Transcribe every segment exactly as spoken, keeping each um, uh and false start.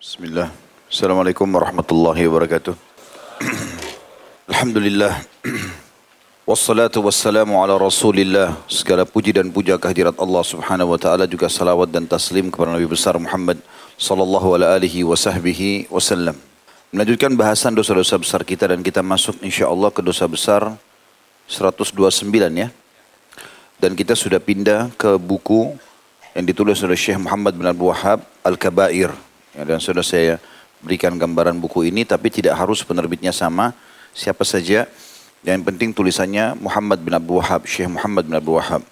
Bismillah. Assalamualaikum warahmatullahi wabarakatuh. Alhamdulillah. Wassalatu wassalamu ala rasulillah. Segala puji dan puja kehadirat Allah subhanahu wa ta'ala. Juga salawat dan taslim kepada Nabi Besar Muhammad sallallahu alaihi wa sahbihi wasallam. Melanjutkan bahasan dosa-dosa besar kita. Dan kita masuk insyaAllah ke dosa besar seratus dua puluh sembilan ya. Dan kita sudah pindah ke buku yang ditulis oleh Syekh Muhammad bin Abdul Wahhab Al-Kabair. Ya, dan sudah saya berikan gambaran buku ini, tapi tidak harus penerbitnya sama, siapa saja. Yang penting tulisannya Muhammad bin Abdul Wahhab, Syekh Muhammad bin Abdul Wahhab.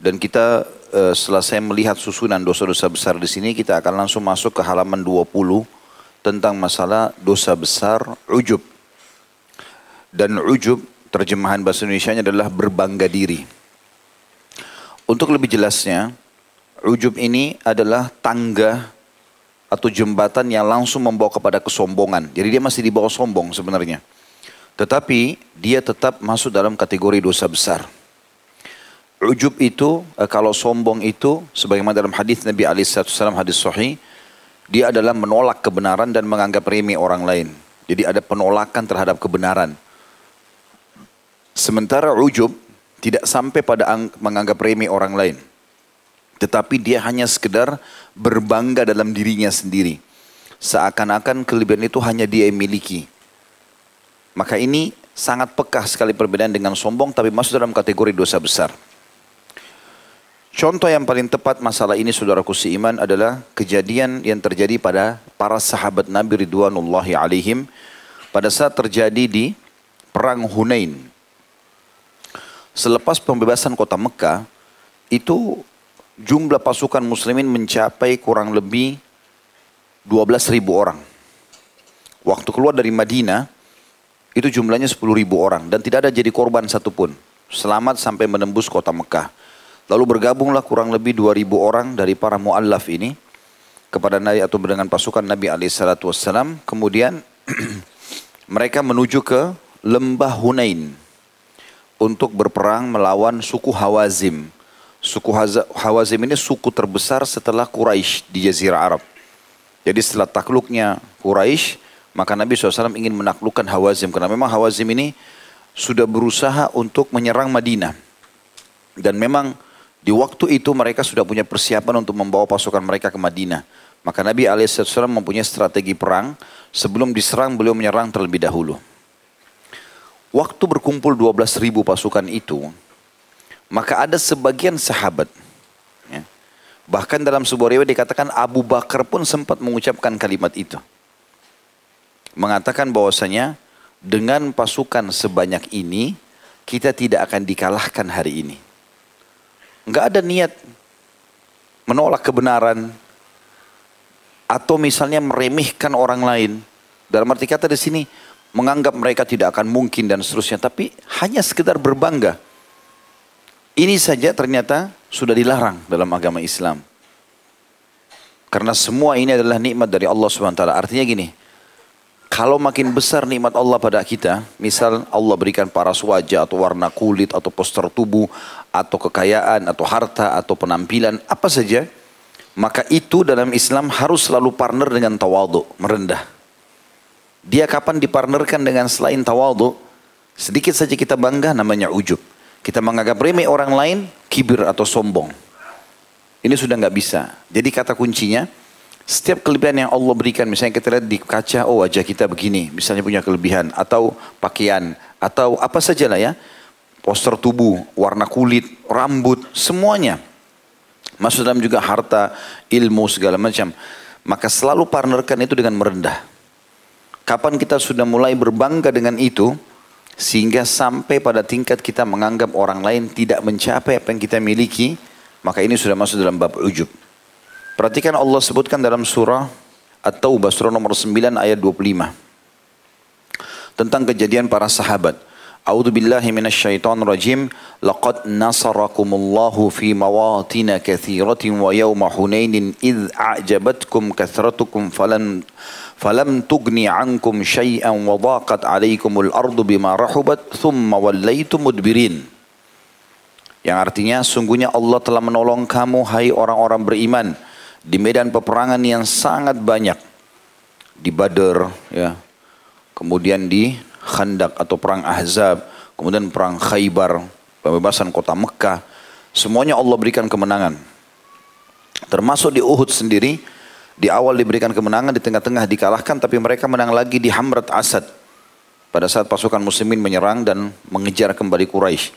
Dan kita eh, setelah saya melihat susunan dosa-dosa besar di sini, kita akan langsung masuk ke halaman dua puluh tentang masalah dosa besar ujub. Dan ujub, terjemahan bahasa Indonesianya adalah berbangga diri. Untuk lebih jelasnya, ujub ini adalah tangga atau jembatan yang langsung membawa kepada kesombongan. Jadi dia masih di bawah sombong sebenarnya. Tetapi dia tetap masuk dalam kategori dosa besar. Ujub itu, kalau sombong itu, sebagaimana dalam hadis Nabi alaihissalam, hadis sahih, dia adalah menolak kebenaran dan menganggap remeh orang lain. Jadi ada penolakan terhadap kebenaran. Sementara ujub tidak sampai pada menganggap remeh orang lain. Tetapi dia hanya sekedar berbangga dalam dirinya sendiri. Seakan-akan kelebihan itu hanya dia yang miliki. Maka ini sangat peka sekali perbedaan dengan sombong, tapi masuk dalam kategori dosa besar. Contoh yang paling tepat masalah ini, saudaraku seiman, adalah kejadian yang terjadi pada para sahabat Nabi Ridwanullahi alaihim pada saat terjadi di Perang Hunain. Selepas pembebasan kota Mekah, itu jumlah pasukan muslimin mencapai kurang lebih dua belas ribu orang. Waktu keluar dari Madinah, itu jumlahnya sepuluh ribu orang. Dan tidak ada jadi korban satupun. Selamat sampai menembus kota Mekah. Lalu bergabunglah kurang lebih dua ribu orang dari para mu'allaf ini kepada Nabi atau dengan pasukan Nabi alaihissalatu wassalam. Kemudian mereka menuju ke Lembah Hunain untuk berperang melawan suku Hawazin. Suku Hawazin ini suku terbesar setelah Quraisy di Jazirah Arab. Jadi setelah takluknya Quraisy, maka Nabi shallallahu alaihi wasallam ingin menaklukkan Hawazin. Karena memang Hawazin ini sudah berusaha untuk menyerang Madinah. Dan memang di waktu itu mereka sudah punya persiapan untuk membawa pasukan mereka ke Madinah. Maka Nabi alaihissalam mempunyai strategi perang. Sebelum diserang, beliau menyerang terlebih dahulu. Waktu berkumpul dua belas ribu pasukan itu, maka ada sebagian sahabat, ya. Bahkan dalam sebuah riwayat dikatakan Abu Bakar pun sempat mengucapkan kalimat itu. Mengatakan bahwasanya dengan pasukan sebanyak ini, kita tidak akan dikalahkan hari ini. Enggak ada niat menolak kebenaran, atau misalnya meremehkan orang lain. Dalam arti kata di sini, menganggap mereka tidak akan mungkin dan seterusnya. Tapi hanya sekedar berbangga. Ini saja ternyata sudah dilarang dalam agama Islam. Karena semua ini adalah nikmat dari Allah subhanahu wa taala. Artinya gini, kalau makin besar nikmat Allah pada kita, misal Allah berikan paras wajah atau warna kulit atau postur tubuh, atau kekayaan atau harta atau penampilan, apa saja, maka itu dalam Islam harus selalu partner dengan tawadhu, merendah. Dia kapan dipartnerkan dengan selain tawadhu? Sedikit saja kita bangga, namanya ujub. Kita menganggap remeh orang lain, kibir atau sombong. Ini sudah nggak bisa. Jadi kata kuncinya, setiap kelebihan yang Allah berikan, misalnya kita lihat di kaca, oh wajah kita begini, misalnya punya kelebihan, atau pakaian, atau apa sajalah ya, postur tubuh, warna kulit, rambut, semuanya. Masuk dalam juga harta, ilmu, segala macam. Maka selalu partnerkan itu dengan merendah. Kapan kita sudah mulai berbangga dengan itu, sehingga sampai pada tingkat kita menganggap orang lain tidak mencapai apa yang kita miliki, maka ini sudah masuk dalam bab ujub. Perhatikan Allah sebutkan dalam surah At-Tawbah, surah nomor sembilan ayat dua puluh lima. Tentang kejadian para sahabat. A'udzubillahi minasyaitonir rajim. Laqad nasarakumullahu fi mawatina katsiratin wa yawma Hunainin idz a'jabatkum kathratukum falan falam tugni ankum syai'an wa dhaqat 'alaikumul ardu bima rahubat thumma wallaitum mudbirin. Yang artinya, sungguhnya Allah telah menolong kamu hai orang-orang beriman di medan peperangan yang sangat banyak, di Badr, ya. Kemudian di Khandak atau perang Ahzab, kemudian perang Khaybar, pembebasan kota Mekah, semuanya Allah berikan kemenangan. Termasuk di Uhud sendiri, di awal diberikan kemenangan, di tengah-tengah dikalahkan, tapi mereka menang lagi di Hamrat Asad pada saat pasukan muslimin menyerang dan mengejar kembali Quraisy.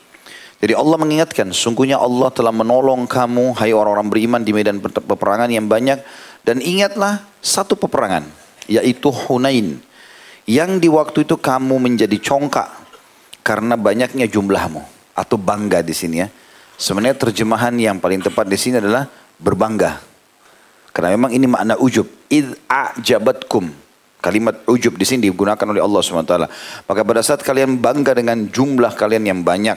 Jadi Allah mengingatkan, sungguhnya Allah telah menolong kamu, hai orang-orang beriman, di medan peperangan yang banyak, dan ingatlah satu peperangan, yaitu Hunain, yang di waktu itu kamu menjadi congkak karena banyaknya jumlahmu, atau bangga di sini ya. Sebenarnya terjemahan yang paling tepat di sini adalah berbangga. Karena memang ini makna ujub, id a'jabatkum. Kalimat ujub di sini digunakan oleh Allah subhanahu wa taala. Maka pada saat kalian bangga dengan jumlah kalian yang banyak,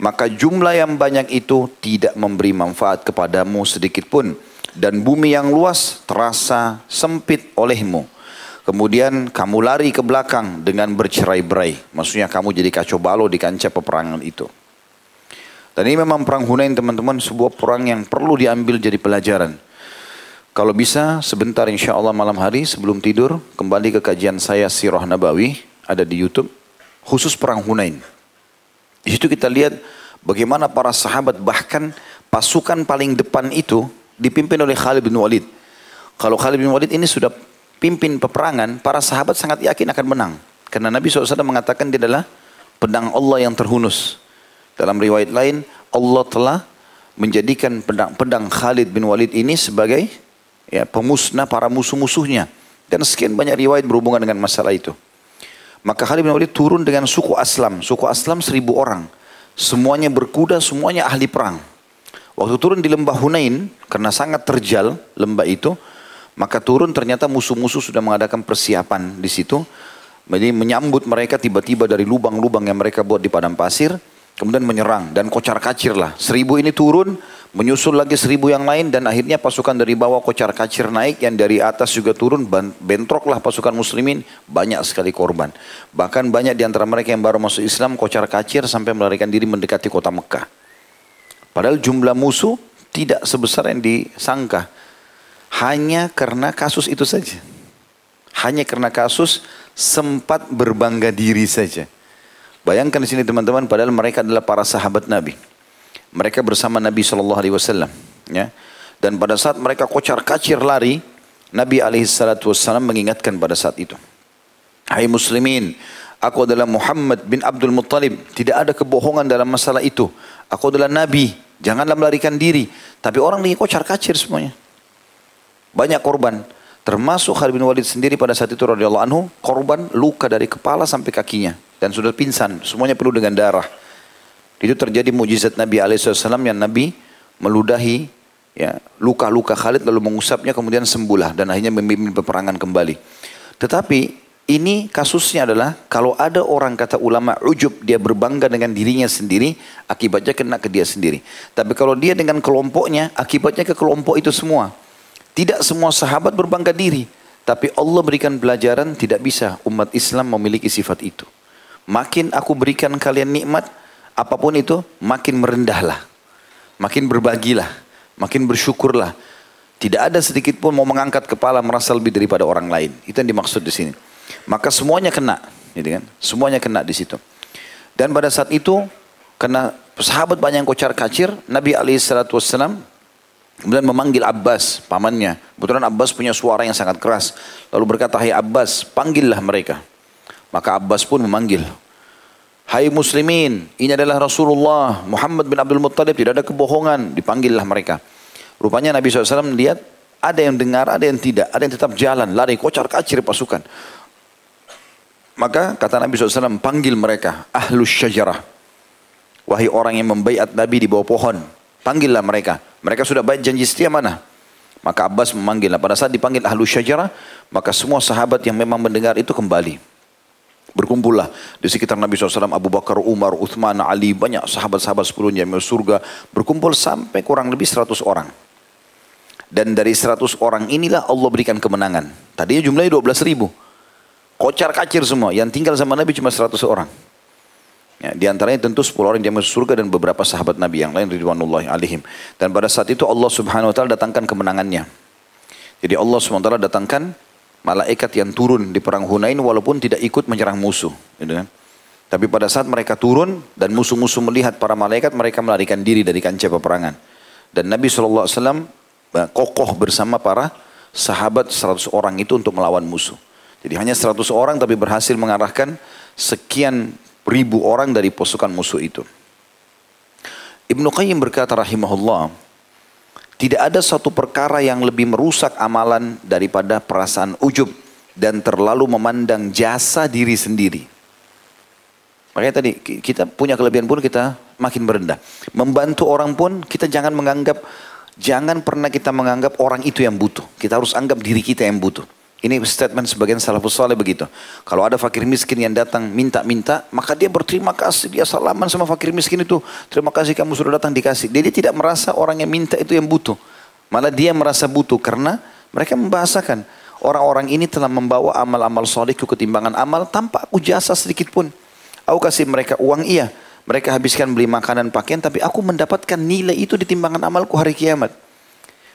maka jumlah yang banyak itu tidak memberi manfaat kepadamu sedikit pun, dan bumi yang luas terasa sempit olehmu. Kemudian kamu lari ke belakang dengan bercerai-berai. Maksudnya kamu jadi kacau balau di kancah peperangan itu. Dan ini memang perang Hunain, teman-teman, sebuah perang yang perlu diambil jadi pelajaran. Kalau bisa sebentar insya Allah malam hari sebelum tidur kembali ke kajian saya Sirah Nabawi, ada di YouTube khusus perang Hunain. Di situ kita lihat bagaimana para sahabat, bahkan pasukan paling depan itu dipimpin oleh Khalid bin Walid. Kalau Khalid bin Walid ini sudah pimpin peperangan, para sahabat sangat yakin akan menang. Karena Nabi shallallahu alaihi wasallam mengatakan dia adalah pedang Allah yang terhunus. Dalam riwayat lain, Allah telah menjadikan pedang, pedang Khalid bin Walid ini sebagai, ya, pemusnah para musuh-musuhnya. Dan sekian banyak riwayat berhubungan dengan masalah itu. Maka Khalid bin Walid turun dengan suku aslam. Suku aslam seribu orang. Semuanya berkuda, semuanya ahli perang. Waktu turun di lembah Hunain, karena sangat terjal lembah itu, maka turun ternyata musuh-musuh sudah mengadakan persiapan di situ. Jadi menyambut mereka tiba-tiba dari lubang-lubang yang mereka buat di padang pasir. Kemudian menyerang dan kocar-kacir lah. Seribu ini turun, menyusul lagi seribu yang lain, dan akhirnya pasukan dari bawah kocar-kacir naik, yang dari atas juga turun, bentroklah pasukan muslimin, banyak sekali korban. Bahkan banyak di antara mereka yang baru masuk Islam kocar-kacir sampai melarikan diri mendekati kota Mekah. Padahal jumlah musuh tidak sebesar yang disangka. Hanya karena kasus itu saja. Hanya karena kasus sempat berbangga diri saja. Bayangkan di sini teman-teman, padahal mereka adalah para sahabat Nabi. Mereka bersama Nabi shallallahu alaihi wasallam. Ya. Dan pada saat mereka kocar-kacir lari, Nabi shallallahu alaihi wasallam mengingatkan pada saat itu. Hai muslimin, aku adalah Muhammad bin Abdul Muttalib. Tidak ada kebohongan dalam masalah itu. Aku adalah Nabi, janganlah melarikan diri. Tapi orang ini kocar-kacir semuanya. Banyak korban. Termasuk Khalid bin Walid sendiri pada saat itu radhiyallahu anhu, korban luka dari kepala sampai kakinya. Dan sudah pingsan, semuanya penuh dengan darah. Itu terjadi mujizat Nabi shallallahu alaihi wasallam yang Nabi meludahi ya, luka-luka Khalid, lalu mengusapnya, kemudian sembuhlah. Dan akhirnya memimpin peperangan kembali. Tetapi ini kasusnya adalah, kalau ada orang kata ulama ujub, dia berbangga dengan dirinya sendiri, akibatnya kena ke dia sendiri. Tapi kalau dia dengan kelompoknya, akibatnya ke kelompok itu semua. Tidak semua sahabat berbangga diri. Tapi Allah berikan pelajaran, tidak bisa umat Islam memiliki sifat itu. Makin aku berikan kalian nikmat, apapun itu, makin merendahlah. Makin berbagilah, makin bersyukurlah. Tidak ada sedikit pun mau mengangkat kepala merasa lebih daripada orang lain. Itu yang dimaksud di sini. Maka semuanya kena, gitu kan? Semuanya kena di situ. Dan pada saat itu, karena sahabat banyak yang kocar-kacir, Nabi shallallahu alaihi wasallam kemudian memanggil Abbas, pamannya. Kebetulan Abbas punya suara yang sangat keras. Lalu berkata, hai Abbas, panggillah mereka. Maka Abbas pun memanggil. Hai muslimin, ini adalah Rasulullah Muhammad bin Abdul Muttalib, tidak ada kebohongan. Dipanggillah mereka. Rupanya Nabi shallallahu alaihi wasallam lihat, ada yang dengar, ada yang tidak. Ada yang tetap jalan, lari, kocar-kacir pasukan. Maka kata Nabi shallallahu alaihi wasallam, panggil mereka. Ahlus syajarah. Wahai orang yang membaiat Nabi di bawah pohon. Panggillah mereka. Mereka sudah bait janji setia mana? Maka Abbas memanggil. Pada saat dipanggil ahlus syajarah, maka semua sahabat yang memang mendengar itu kembali. Berkumpullah di sekitar Nabi shallallahu alaihi wasallam, Abu Bakar, Umar, Uthman, Ali, banyak sahabat-sahabat sepuluhnya yang masuk surga, berkumpul sampai kurang lebih seratus orang. Dan dari seratus orang inilah Allah berikan kemenangan. Tadinya jumlahnya dua belas ribu. Kocar-kacir semua, yang tinggal sama Nabi cuma seratus orang. Ya, di antaranya tentu sepuluh orang yang masuk surga dan beberapa sahabat Nabi yang lain ridwanullahi alaihim. Dan pada saat itu Allah subhanahu wa taala datangkan kemenangannya. Jadi Allah subhanahu wa taala datangkan malaikat yang turun di perang Hunain walaupun tidak ikut menyerang musuh. Gitu kan. Tapi pada saat mereka turun dan musuh-musuh melihat para malaikat, mereka melarikan diri dari kancah peperangan. Dan Nabi shallallahu alaihi wasallam kokoh bersama para sahabat seratus orang itu untuk melawan musuh. Jadi hanya seratus orang tapi berhasil mengarahkan sekian ribu orang dari pasukan musuh itu. Ibnu Qayyim berkata rahimahullah, tidak ada satu perkara yang lebih merusak amalan daripada perasaan ujub dan terlalu memandang jasa diri sendiri. Makanya tadi kita punya kelebihan pun kita makin berendah. Membantu orang pun kita jangan menganggap, jangan pernah kita menganggap orang itu yang butuh. Kita harus anggap diri kita yang butuh. Ini statement sebagian salafus saleh begitu. Kalau ada fakir miskin yang datang minta-minta, maka dia berterima kasih, dia salaman sama fakir miskin itu. Terima kasih kamu sudah datang dikasih. Jadi tidak merasa orang yang minta itu yang butuh. Malah dia merasa butuh karena mereka membahasakan orang-orang ini telah membawa amal-amal saleh ke ketimbangan amal tanpa aku jasa sedikit pun. Aku kasih mereka uang, iya. Mereka habiskan beli makanan, pakaian, tapi aku mendapatkan nilai itu di timbangan amalku hari kiamat.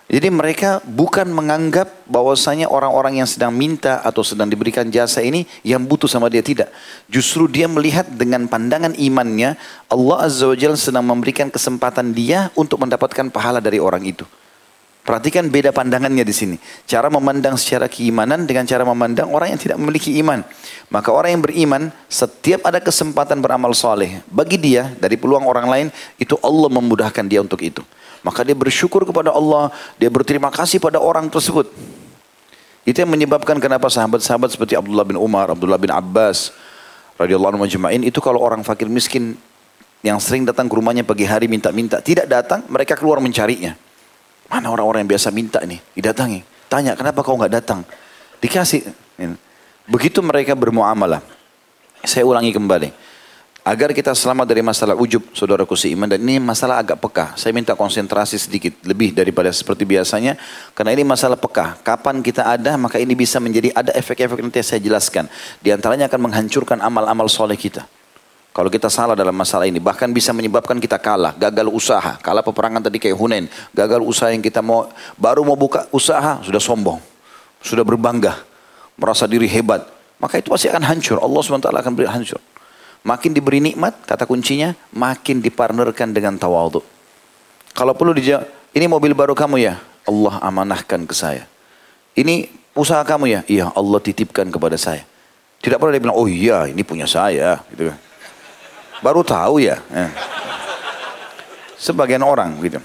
Jadi mereka bukan menganggap bahwasanya orang-orang yang sedang minta atau sedang diberikan jasa ini yang butuh sama dia, tidak. Justru dia melihat dengan pandangan imannya, Allah Azza wa Jalla sedang memberikan kesempatan dia untuk mendapatkan pahala dari orang itu. Perhatikan beda pandangannya di sini. Cara memandang secara keimanan dengan cara memandang orang yang tidak memiliki iman. Maka orang yang beriman setiap ada kesempatan beramal soleh, bagi dia dari peluang orang lain itu Allah memudahkan dia untuk itu. Maka dia bersyukur kepada Allah, dia berterima kasih pada orang tersebut. Itu yang menyebabkan kenapa sahabat-sahabat seperti Abdullah bin Umar, Abdullah bin Abbas radhiyallahu anhum ajma'in itu kalau orang fakir miskin yang sering datang ke rumahnya pagi hari minta-minta tidak datang, mereka keluar mencarinya. Mana orang-orang yang biasa minta nih, didatangi. Tanya, kenapa kau nggak datang? Dikasih. Begitu mereka bermuamalah. Saya ulangi kembali. Agar kita selamat dari masalah ujub, saudaraku seiman. Dan ini masalah agak peka. Saya minta konsentrasi sedikit, lebih daripada seperti biasanya. Karena ini masalah peka. Kapan kita ada, maka ini bisa menjadi ada efek-efek nanti saya jelaskan. Di antaranya akan menghancurkan amal-amal soleh kita. Kalau kita salah dalam masalah ini, bahkan bisa menyebabkan kita kalah, gagal usaha. Kalah peperangan tadi kayak Hunain, gagal usaha yang kita mau, baru mau buka usaha, sudah sombong, sudah berbangga, merasa diri hebat. Maka itu pasti akan hancur, Allah subhanahu wa taala akan beri hancur. Makin diberi nikmat, kata kuncinya, makin dipartnerkan dengan tawadhu. Kalau perlu dijawab, ini mobil baru kamu ya? Allah amanahkan ke saya. Ini usaha kamu ya? Iya, Allah titipkan kepada saya. Tidak pernah dia bilang, oh iya ini punya saya, gitu kan. Baru tahu ya. Eh. Sebagian orang gitu.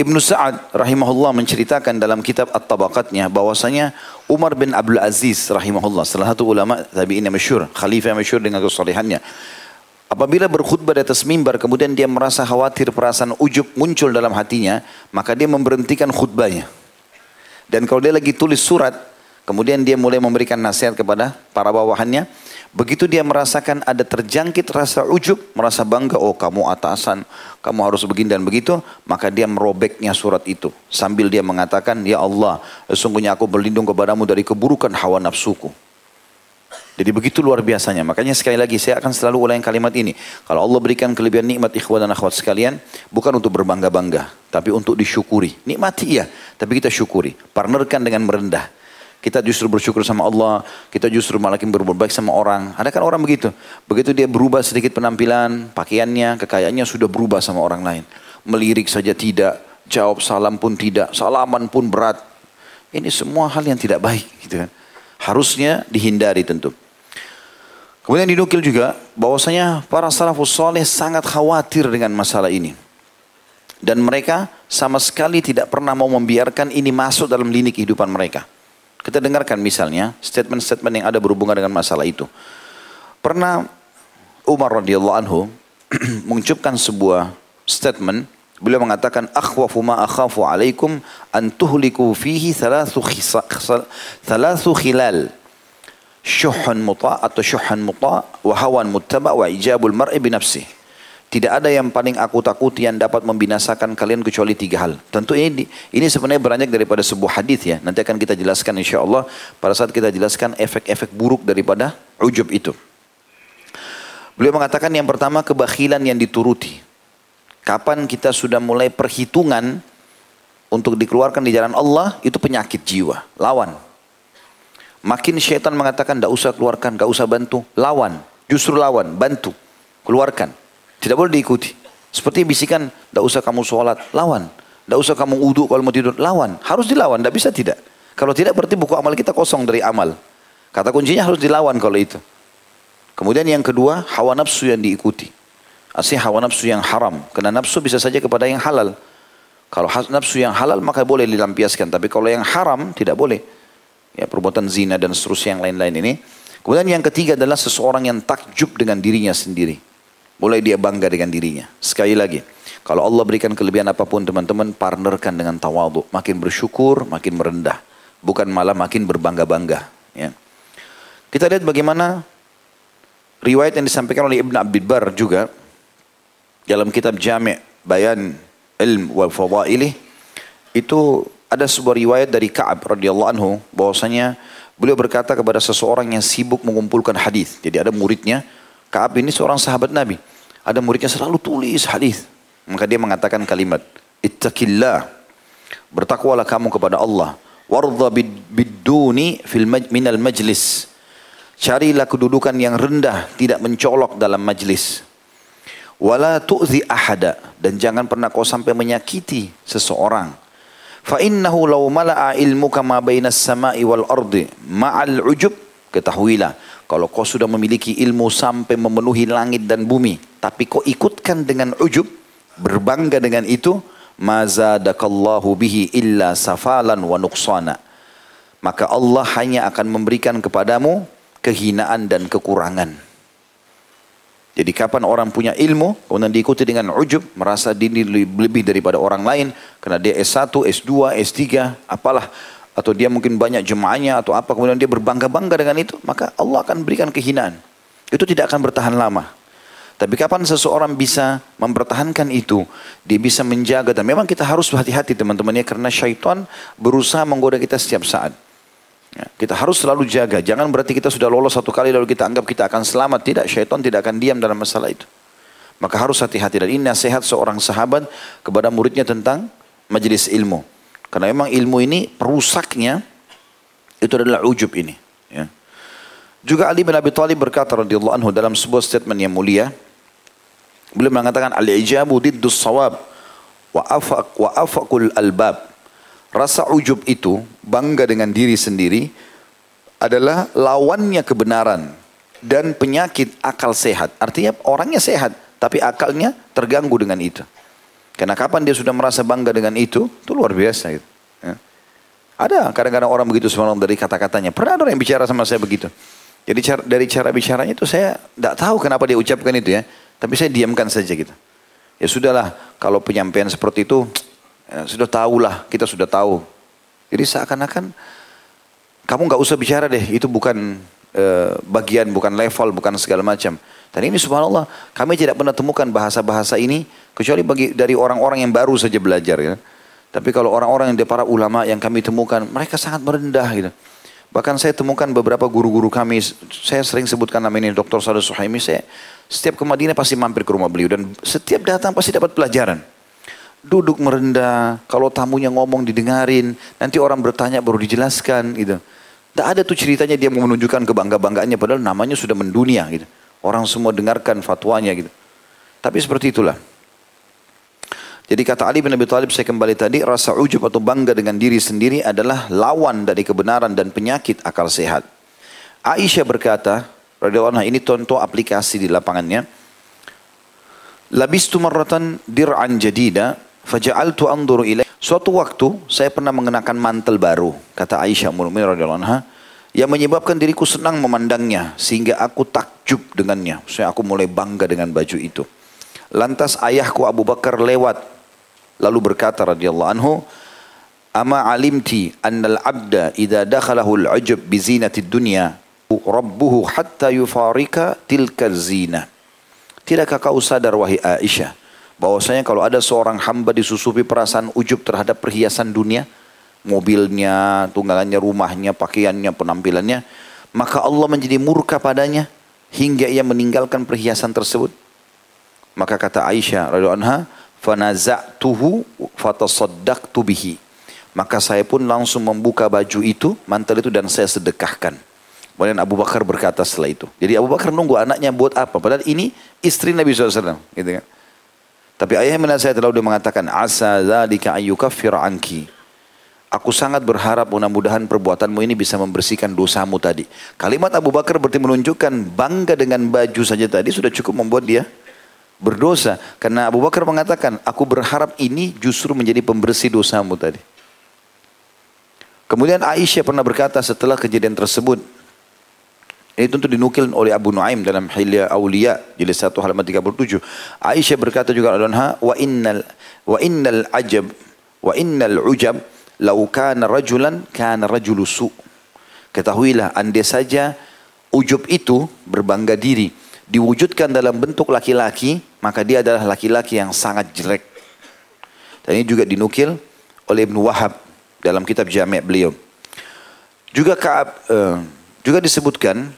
Ibnu Sa'ad rahimahullah menceritakan dalam kitab At-Tabaqatnya bahwasanya Umar bin Abdul Aziz rahimahullah, salah satu ulama tabi'in yang masyhur, khalifah yang masyhur dengan kesalehannya. Apabila berkhutbah di atas mimbar kemudian dia merasa khawatir, perasaan ujub muncul dalam hatinya, maka dia memberhentikan khutbahnya. Dan kalau dia lagi tulis surat, kemudian dia mulai memberikan nasihat kepada para bawahannya. Begitu dia merasakan ada terjangkit rasa ujub, merasa bangga, oh kamu atasan, kamu harus begini dan begitu, maka dia merobeknya surat itu. Sambil dia mengatakan, ya Allah, sesungguhnya aku berlindung kepadamu dari keburukan hawa nafsuku. Jadi begitu luar biasanya. Makanya sekali lagi, saya akan selalu ulangi kalimat ini. Kalau Allah berikan kelebihan nikmat ikhwan dan akhwat sekalian, bukan untuk berbangga-bangga, tapi untuk disyukuri. Nikmati iya, tapi kita syukuri. Partnerkan dengan merendah. Kita justru bersyukur sama Allah, kita justru malakin berbuat baik sama orang. Ada kan orang begitu. Begitu dia berubah sedikit penampilan, pakaiannya, kekayaannya sudah berubah sama orang lain. Melirik saja tidak, jawab salam pun tidak, salaman pun berat. Ini semua hal yang tidak baik, gitu kan. Harusnya dihindari tentu. Kemudian dinukil juga bahwasanya para salafus saleh sangat khawatir dengan masalah ini. Dan mereka sama sekali tidak pernah mau membiarkan ini masuk dalam lini kehidupan mereka. Kita dengarkan misalnya statement-statement yang ada berhubungan dengan masalah itu. Pernah Umar radhiyallahu anhu mengucapkan sebuah statement. Beliau mengatakan, akhwafu ma akhafu alaikum an tuhliku fihi thalathu khilal. Syuhhan muta' atau syuhhan muta' wa hawan muttaba' wa ijabul mar'i binafsih. Tidak ada yang paling aku takuti yang dapat membinasakan kalian kecuali tiga hal. Tentu ini ini sebenarnya beranjak daripada sebuah hadis ya. Nanti akan kita jelaskan insya Allah pada saat kita jelaskan efek-efek buruk daripada ujub itu. Beliau mengatakan yang pertama kebakhilan yang dituruti. Kapan kita sudah mulai perhitungan untuk dikeluarkan di jalan Allah itu penyakit jiwa. Lawan. Makin syaitan mengatakan tidak usah keluarkan, tidak usah bantu. Lawan. Justru lawan. Bantu. Keluarkan. Tidak boleh diikuti. Seperti bisikan tidak usah kamu sholat. Lawan. Tidak usah kamu uduk kalau mau tidur. Lawan. Harus dilawan. Tidak bisa tidak. Kalau tidak berarti buku amal kita kosong dari amal. Kata kuncinya harus dilawan kalau itu. Kemudian yang kedua, hawa nafsu yang diikuti. Artinya hawa nafsu yang haram. Karena nafsu bisa saja kepada yang halal. Kalau nafsu yang halal maka boleh dilampiaskan, tapi kalau yang haram tidak boleh. Ya, perbuatan zina dan seterusnya yang lain-lain ini. Kemudian yang ketiga adalah seseorang yang takjub dengan dirinya sendiri. Mulai dia bangga dengan dirinya. Sekali lagi, kalau Allah berikan kelebihan apapun teman-teman, partnerkan dengan tawadhu. Makin bersyukur, makin merendah. Bukan malah makin berbangga-bangga. Ya. Kita lihat bagaimana riwayat yang disampaikan oleh Ibn Abdul Bar juga dalam kitab Jami' Bayan Ilm wal Fadailih, itu ada sebuah riwayat dari Ka'ab radhiyallahu anhu bahwasanya beliau berkata kepada seseorang yang sibuk mengumpulkan hadis. Jadi ada muridnya, Ka'ab ini seorang sahabat Nabi. Ada muridnya selalu tulis hadis. Maka dia mengatakan kalimat, "Ittaqillah, bertakwalah kamu kepada Allah. Warda biduni fil minal majlis. Carilah kedudukan yang rendah, tidak mencolok dalam majlis. Wala tu'zi ahada, dan jangan pernah kau sampai menyakiti seseorang. Fa innahu law mala'a ilmuka ma bainas sama'i wal ardi ma'al ujub, ketahuilah kalau kau sudah memiliki ilmu sampai memenuhi langit dan bumi tapi kau ikutkan dengan ujub, berbangga dengan itu, mazadakallahu bihi illa safalan wa nuqsana, maka Allah hanya akan memberikan kepadamu kehinaan dan kekurangan." Jadi kapan orang punya ilmu, kemudian diikuti dengan ujub, merasa diri lebih daripada orang lain, karena dia S satu, S dua, S tiga, apalah, atau dia mungkin banyak jemaahnya atau apa, kemudian dia berbangga-bangga dengan itu, maka Allah akan berikan kehinaan. Itu tidak akan bertahan lama. Tapi kapan seseorang bisa mempertahankan itu, dia bisa menjaga, dan memang kita harus hati-hati teman-temannya, karena syaitan berusaha menggoda kita setiap saat. Ya, kita harus selalu jaga. Jangan berarti kita sudah lolos satu kali lalu kita anggap kita akan selamat. Tidak, syaitan tidak akan diam dalam masalah itu. Maka harus hati-hati. Dan ini nasihat seorang sahabat kepada muridnya tentang majelis ilmu. Karena memang ilmu ini perusaknya itu adalah ujub ini. Ya. Juga Ali bin Abi Thalib berkata radhiyallahu anhu dalam sebuah statement yang mulia. Beliau mengatakan al-ijabu diddus sawab wa afaq wa afaqul albab. Rasa ujub itu, bangga dengan diri sendiri, adalah lawannya kebenaran dan penyakit akal sehat. Artinya orangnya sehat, tapi akalnya terganggu dengan itu. Karena kapan dia sudah merasa bangga dengan itu, itu luar biasa. Gitu. Ya. Ada kadang-kadang orang begitu semalam dari kata-katanya. Pernah ada orang yang bicara sama saya begitu. Jadi cara, dari cara bicaranya itu saya tidak tahu kenapa dia ucapkan itu ya. Tapi saya diamkan saja gitu. Ya sudahlah, kalau penyampaian seperti itu, ya, sudah tahulah, kita sudah tahu. Jadi seakan-akan kamu nggak usah bicara deh, itu bukan e, bagian, bukan level, bukan segala macam. Dan ini subhanallah, kami tidak pernah temukan bahasa-bahasa ini kecuali bagi dari orang-orang yang baru saja belajar. Ya. Tapi kalau orang-orang yang dari para ulama yang kami temukan, mereka sangat merendah. Gitu. Bahkan saya temukan beberapa guru-guru kami, saya sering sebutkan nama ini, Doktor Saudara Suhaimi. Saya setiap ke Madinah pasti mampir ke rumah beliau dan setiap datang pasti dapat pelajaran. Duduk merendah, kalau tamunya ngomong didengarin, nanti orang bertanya baru dijelaskan gitu. Tidak ada tuh ceritanya dia mau menunjukkan kebangga-banggaannya padahal namanya sudah mendunia gitu. Orang semua dengarkan fatwanya gitu. Tapi seperti itulah. Jadi kata Ali bin Abi Thalib, saya kembali tadi, rasa ujub atau bangga dengan diri sendiri adalah lawan dari kebenaran dan penyakit akal sehat. Aisyah berkata, radhiyallahu anha, ini contoh aplikasi di lapangannya. Labistu marratan dir'an jadida faja'altu anzuru ilaihi. Suatu waktu saya pernah mengenakan mantel baru, kata Aisyah ummul mukminin radhiyallahu anha, yang menyebabkan diriku senang memandangnya sehingga aku takjub dengannya. Saya aku mulai bangga dengan baju itu. Lantas ayahku Abu Bakar lewat lalu berkata radhiyallahu anhu, "Ama alimti annal abda idza dakhalahu al-'ujub bi zinatid dunya rabbuhu hatta yufarika tilka az-zinah." Tidakkah kau sadar wahai Aisyah bahwasanya kalau ada seorang hamba disusupi perasaan ujub terhadap perhiasan dunia, mobilnya, tunggangannya, rumahnya, pakaiannya, penampilannya, maka Allah menjadi murka padanya hingga ia meninggalkan perhiasan tersebut. Maka kata Aisyah radhiyallahu anha, "Fanaza'tuhu fatasaddaqtu bihi." Maka saya pun langsung membuka baju itu, mantel itu, dan saya sedekahkan. Kemudian Abu Bakar berkata setelah itu. Jadi Abu Bakar nunggu anaknya buat apa. Padahal ini istri Nabi shallallahu alaihi wasallam. Gitu kan. Tapi ayah saya terlalu dia mengatakan, Asa zalika ayyukaffir anki. Aku sangat berharap mudah-mudahan perbuatanmu ini bisa membersihkan dosamu tadi. Kalimat Abu Bakar berarti menunjukkan bangga dengan baju saja tadi sudah cukup membuat dia berdosa. Karena Abu Bakar mengatakan, aku berharap ini justru menjadi pembersih dosamu tadi. Kemudian Aisyah pernah berkata setelah kejadian tersebut. Ini tentu dinukil oleh Abu Nuaim dalam Hilya Aulia jilid satu halaman tiga puluh tujuh. Aisyah berkata juga anha, wa innal wa innal ajab wa innal ujab lau kana rajulan kana rajulu su. Ketahuilah andai saja ujub itu, berbangga diri, diwujudkan dalam bentuk laki-laki, maka dia adalah laki-laki yang sangat jelek. Dan ini juga dinukil oleh Ibn Wahhab dalam kitab Jami' beliau. Juga Kaab, uh, juga disebutkan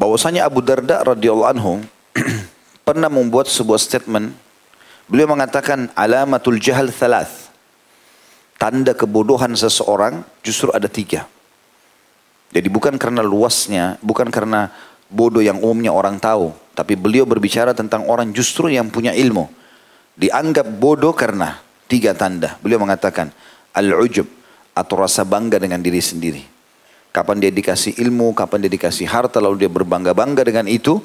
bahwasanya Abu Darda radhiyallahu anhu pernah membuat sebuah statement. Beliau mengatakan alamatul jahal thalath. Tanda kebodohan seseorang justru ada tiga. Jadi bukan karena luasnya, bukan karena bodoh yang umumnya orang tahu. Tapi beliau berbicara tentang orang justru yang punya ilmu. Dianggap bodoh karena tiga tanda. Beliau mengatakan, al-ujub atau rasa bangga dengan diri sendiri. Kapan dia dikasih ilmu, kapan dia dikasih harta, lalu dia berbangga-bangga dengan itu.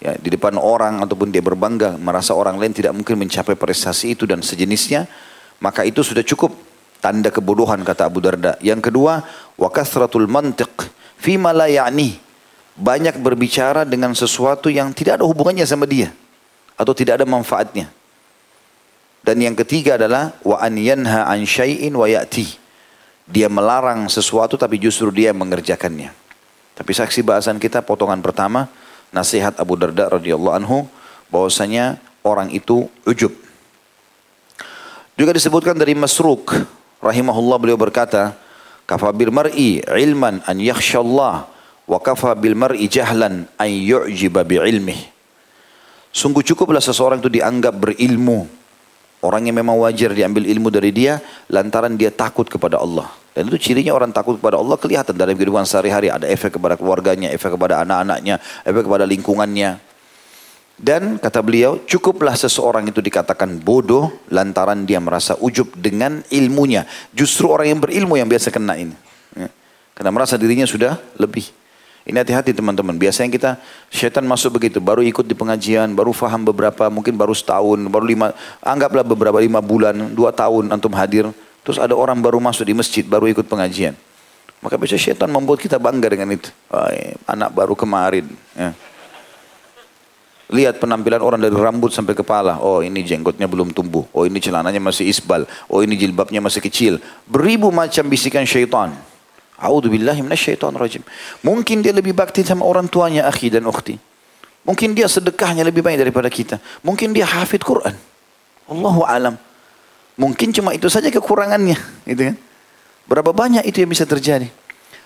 Ya, di depan orang ataupun dia berbangga, merasa orang lain tidak mungkin mencapai prestasi itu dan sejenisnya. Maka itu sudah cukup. Tanda kebodohan kata Abu Darda. Yang kedua, wa kasratul mantiq fima la ya'ni. Banyak berbicara dengan sesuatu yang tidak ada hubungannya sama dia atau tidak ada manfaatnya. Dan yang ketiga adalah wa an yanha an syai'in wa ya'ti. Dia melarang sesuatu tapi justru dia mengerjakannya. Tapi saksi bahasan kita potongan pertama, nasihat Abu Darda radhiyallahu anhu bahwasanya orang itu ujub. Juga disebutkan dari Masruk rahimahullah, beliau berkata, kafa bil mar'i ilman an yakhsha Allah wa kafa bil mar'i jahlan an yu'jiba bi ilmihi. Sungguh cukuplah seseorang itu dianggap berilmu, orang yang memang wajar diambil ilmu dari dia lantaran dia takut kepada Allah. Dan itu cirinya orang takut kepada Allah, kelihatan dalam kehidupan sehari-hari, ada efek kepada keluarganya, efek kepada anak-anaknya, efek kepada lingkungannya. Dan kata beliau, cukuplah seseorang itu dikatakan bodoh lantaran dia merasa ujub dengan ilmunya. Justru orang yang berilmu yang biasa kena ini. Ya. Karena merasa dirinya sudah lebih. Ini hati-hati teman-teman. Biasanya kita, syaitan masuk begitu. Baru ikut di pengajian, baru faham beberapa, mungkin baru setahun, baru lima, anggaplah beberapa lima bulan, dua tahun antum hadir. Terus ada orang baru masuk di masjid, baru ikut pengajian. Maka biasanya syaitan membuat kita bangga dengan itu. Anak baru kemarin. Ya. Lihat penampilan orang dari rambut sampai kepala. Oh ini jenggotnya belum tumbuh. Oh ini celananya masih isbal. Oh ini jilbabnya masih kecil. Beribu macam bisikan syaitan. A'udzubillahi minasyaitonirrajim. Mungkin dia lebih bakti sama orang tuanya, akhi dan ukhti. Mungkin dia sedekahnya lebih banyak daripada kita. Mungkin dia hafid Quran. Allahu alam. Mungkin cuma itu saja kekurangannya. Gitu kan? Berapa banyak itu yang bisa terjadi.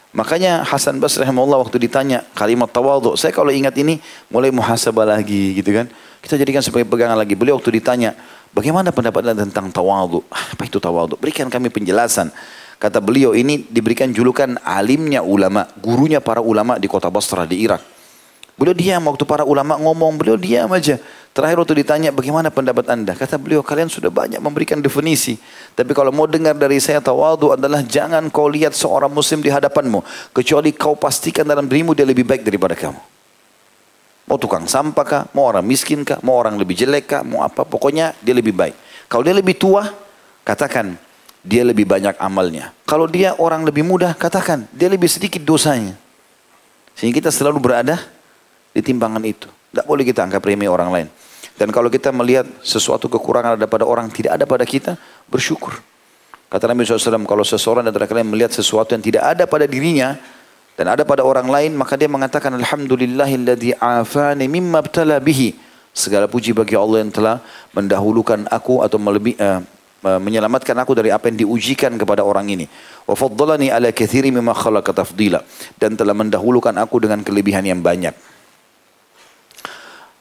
Makanya Hasan Basri rahimahullah waktu ditanya kalimat tawadhu, saya kalau ingat ini mulai muhasabah lagi gitu kan. Kita jadikan sebagai pegangan lagi. Beliau waktu ditanya, bagaimana pendapatnya tentang tawadhu? Apa itu tawadhu? Berikan kami penjelasan. Kata beliau, ini diberikan julukan alimnya ulama, gurunya para ulama di kota Basra di Irak. Beliau diam waktu para ulama ngomong, beliau diam aja. Terakhir waktu ditanya, bagaimana pendapat Anda? Kata beliau, kalian sudah banyak memberikan definisi. Tapi kalau mau dengar dari saya, tawadhu adalah jangan kau lihat seorang muslim di hadapanmu. Kecuali kau pastikan dalam dirimu dia lebih baik daripada kamu. Mau tukang sampah kah? Mau orang miskin kah? Mau orang lebih jelek kah? Mau apa? Pokoknya dia lebih baik. Kalau dia lebih tua, katakan dia lebih banyak amalnya. Kalau dia orang lebih muda, katakan dia lebih sedikit dosanya. Sehingga kita selalu berada di timbangan itu. Tidak boleh kita anggap remeh orang lain. Dan kalau kita melihat sesuatu kekurangan ada pada orang, tidak ada pada kita, bersyukur. Kata Nabi shallallahu alaihi wasallam, kalau seseorang dari kalian melihat sesuatu yang tidak ada pada dirinya, dan ada pada orang lain, maka dia mengatakan, alhamdulillahilladzi afani mimma btala bihi. Segala puji bagi Allah yang telah mendahulukan aku atau melebih, uh, uh, menyelamatkan aku dari apa yang diujikan kepada orang ini. Wa faddalani ala kathiri mimma khalaqa tafdila. Dan telah mendahulukan aku dengan kelebihan yang banyak.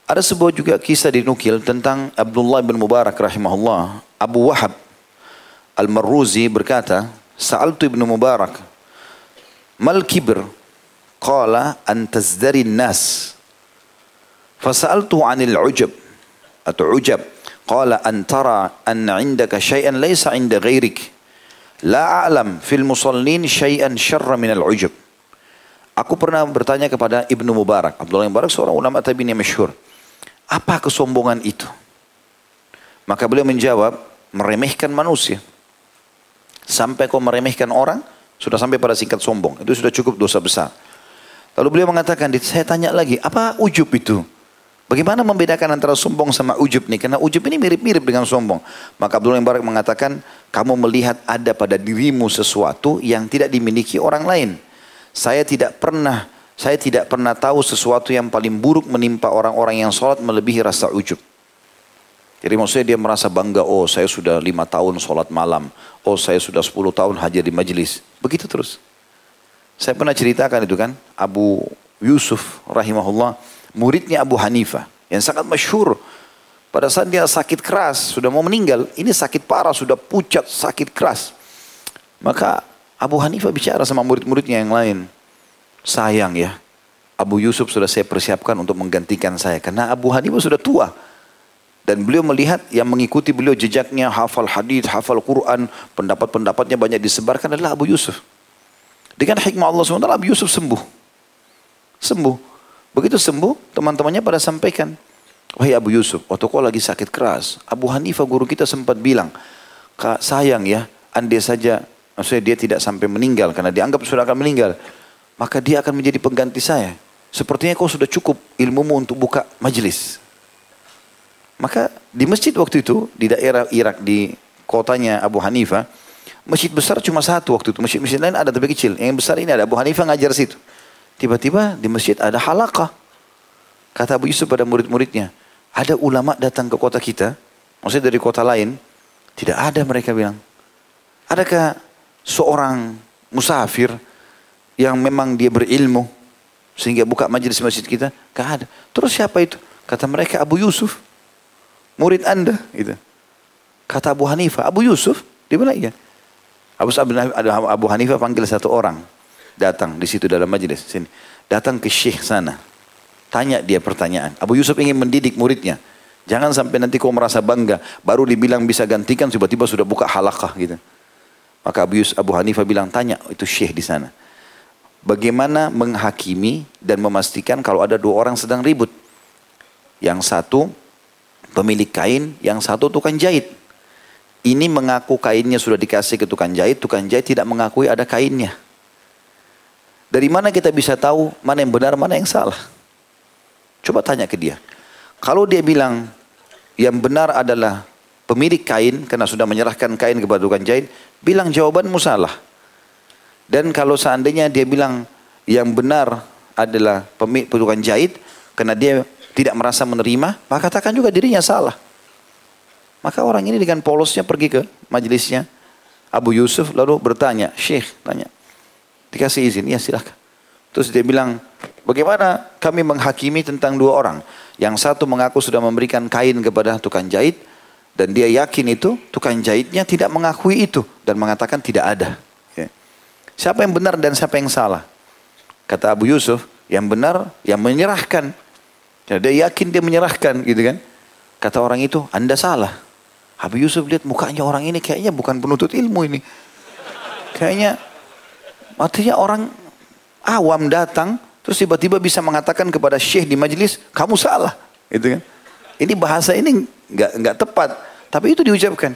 Ada sebuah juga kisah dinukil tentang Abdullah bin Mubarak rahimahullah. Abu Wahab Al-Marruzi berkata, Sa'altu Ibnu Mubarak, mal kibr? Qala an tazdarin nas. Fasa'altu anil ujab atau ujab. Qala an tara an 'indaka syai'an laysa 'inda ghairik. La a'lam fil musallin syai'an syarra minal ujab. Aku pernah bertanya kepada Ibnu Mubarak, Abdullah bin Mubarak seorang ulama tabi'in yang masyhur. Apa kesombongan itu? Maka beliau menjawab, meremehkan manusia. Sampai kau meremehkan orang, sudah sampai pada singkat sombong. Itu sudah cukup dosa besar. Lalu beliau mengatakan, saya tanya lagi, apa ujub itu? Bagaimana membedakan antara sombong sama ujub nih? Karena ujub ini mirip-mirip dengan sombong. Maka Abdullah bin Mubarak mengatakan, kamu melihat ada pada dirimu sesuatu yang tidak dimiliki orang lain. Saya tidak pernah, saya tidak pernah tahu sesuatu yang paling buruk menimpa orang-orang yang sholat melebihi rasa ujub. Jadi maksudnya dia merasa bangga, oh saya sudah lima tahun sholat malam, oh saya sudah sepuluh tahun hadir di majelis. Begitu terus. Saya pernah ceritakan itu kan, Abu Yusuf rahimahullah, muridnya Abu Hanifa, yang sangat masyhur. Pada saat dia sakit keras, sudah mau meninggal, ini sakit parah, sudah pucat, sakit keras. Maka Abu Hanifa bicara sama murid-muridnya yang lain, sayang ya, Abu Yusuf sudah saya persiapkan untuk menggantikan saya, karena Abu Hanifa sudah tua. Dan beliau melihat yang mengikuti beliau jejaknya, hafal hadith, hafal Quran, pendapat-pendapatnya banyak disebarkan adalah Abu Yusuf. Dengan hikmah Allah subhanahu wa taala, Abu Yusuf sembuh. Sembuh. Begitu sembuh, teman-temannya pada sampaikan, wahai Abu Yusuf, waktu kau lagi sakit keras, Abu Hanifah guru kita sempat bilang, kak sayang ya, andai saja, maksudnya dia tidak sampai meninggal, karena dianggap sudah akan meninggal, maka dia akan menjadi pengganti saya. Sepertinya kau sudah cukup ilmumu untuk buka majelis. Maka di masjid waktu itu, di daerah Irak, di kotanya Abu Hanifa, masjid besar cuma satu waktu itu. Masjid-masjid lain ada tapi kecil. Yang besar ini ada, Abu Hanifa ngajar situ. Tiba-tiba di masjid ada halaqah. Kata Abu Yusuf pada murid-muridnya, ada ulama datang ke kota kita, maksudnya dari kota lain, tidak ada mereka bilang. Adakah seorang musafir yang memang dia berilmu, sehingga buka majelis masjid kita? Tidak ada. Terus siapa itu? Kata mereka Abu Yusuf. Murid anda, gitu. Kata Abu Hanifah, Abu Yusuf, dia bilang iya. Abu Abu Hanifah panggil satu orang, datang di situ dalam majelis sini, datang ke syekh sana, tanya dia pertanyaan. Abu Yusuf ingin mendidik muridnya, jangan sampai nanti kau merasa bangga, baru dibilang bisa gantikan, tiba-tiba sudah buka halaqah gitu. Maka Abu Yusuf, Abu Hanifah bilang tanya itu syekh di sana, bagaimana menghakimi dan memastikan kalau ada dua orang sedang ribut, yang satu pemilik kain, yang satu tukang jahit. Ini mengaku kainnya sudah dikasih ke tukang jahit, tukang jahit tidak mengakui ada kainnya. Dari mana kita bisa tahu mana yang benar, mana yang salah? Coba tanya ke dia. Kalau dia bilang yang benar adalah pemilik kain, karena sudah menyerahkan kain kepada tukang jahit, bilang jawabanmu salah. Dan kalau seandainya dia bilang yang benar adalah pemilik tukang jahit, karena dia tidak merasa menerima, maka katakan juga dirinya salah. Maka orang ini dengan polosnya pergi ke majelisnya Abu Yusuf, lalu bertanya, Syekh, tanya, dikasih izin, ya silahkan. Terus dia bilang, bagaimana kami menghakimi tentang dua orang? Yang satu mengaku sudah memberikan kain kepada tukang jahit, dan dia yakin itu, tukang jahitnya tidak mengakui itu, dan mengatakan tidak ada. Ya. Siapa yang benar dan siapa yang salah? Kata Abu Yusuf, yang benar, yang menyerahkan. Dia yakin dia menyerahkan gitu kan. Kata orang itu, anda salah. Abu Yusuf lihat mukanya orang ini kayaknya bukan penuntut ilmu ini. Kayaknya artinya orang awam datang terus tiba-tiba bisa mengatakan kepada syekh di majelis, kamu salah. Gitu kan. Ini bahasa ini nggak nggak tepat, tapi itu diucapkan.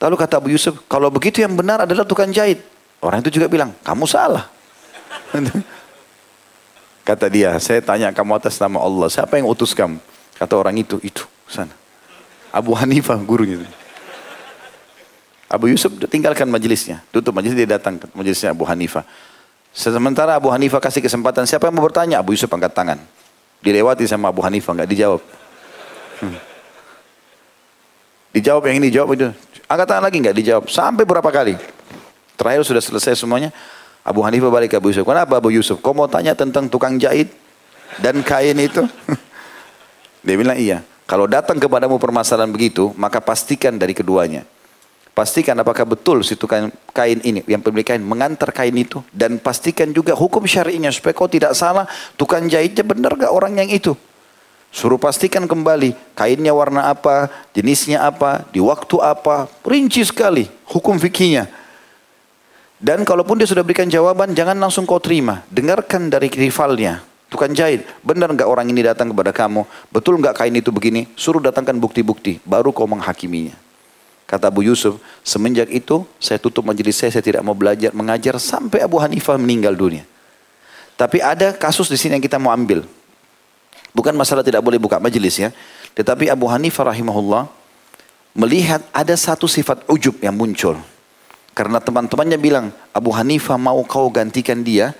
Lalu kata Abu Yusuf, kalau begitu yang benar adalah tukang jahit. Orang itu juga bilang, kamu salah. Kata dia, saya tanya kamu atas nama Allah, siapa yang utus kamu? Kata orang itu, itu, sana. Abu Hanifah, gurunya. Abu Yusuf tinggalkan majelisnya, tutup majelis, dia datang ke majelisnya Abu Hanifah. Sementara Abu Hanifah kasih kesempatan, siapa yang mau bertanya? Abu Yusuf angkat tangan. Dilewati sama Abu Hanifah, nggak dijawab. Hmm. Dijawab yang ini, dijawab itu. Angkat tangan lagi, nggak dijawab. Sampai berapa kali? Terakhir sudah selesai semuanya. Abu Hanifah balik ke Abu Yusuf. Kenapa Abu Yusuf? Kau mau tanya tentang tukang jahit dan kain itu? Dia bilang iya. Kalau datang kepadamu permasalahan begitu, maka pastikan dari keduanya. Pastikan apakah betul situ kain, kain ini, yang pemilik kain mengantar kain itu. Dan pastikan juga hukum syar'inya supaya kau tidak salah. Tukang jahitnya benar gak orang yang itu? Suruh pastikan kembali kainnya warna apa, jenisnya apa, di waktu apa. Rinci sekali hukum fikihnya. Dan kalaupun dia sudah berikan jawaban, jangan langsung kau terima. Dengarkan dari rivalnya, tukang jahit. Benar gak orang ini datang kepada kamu? Betul gak kain itu begini? Suruh datangkan bukti-bukti, baru kau menghakiminya. Kata Abu Yusuf, semenjak itu saya tutup majelis saya, saya tidak mau belajar mengajar sampai Abu Hanifah meninggal dunia. Tapi ada kasus di sini yang kita mau ambil. Bukan masalah tidak boleh buka majelis ya. Tetapi Abu Hanifah rahimahullah melihat ada satu sifat ujub yang muncul. Karena teman-temannya bilang, Abu Hanifah mau kau gantikan dia.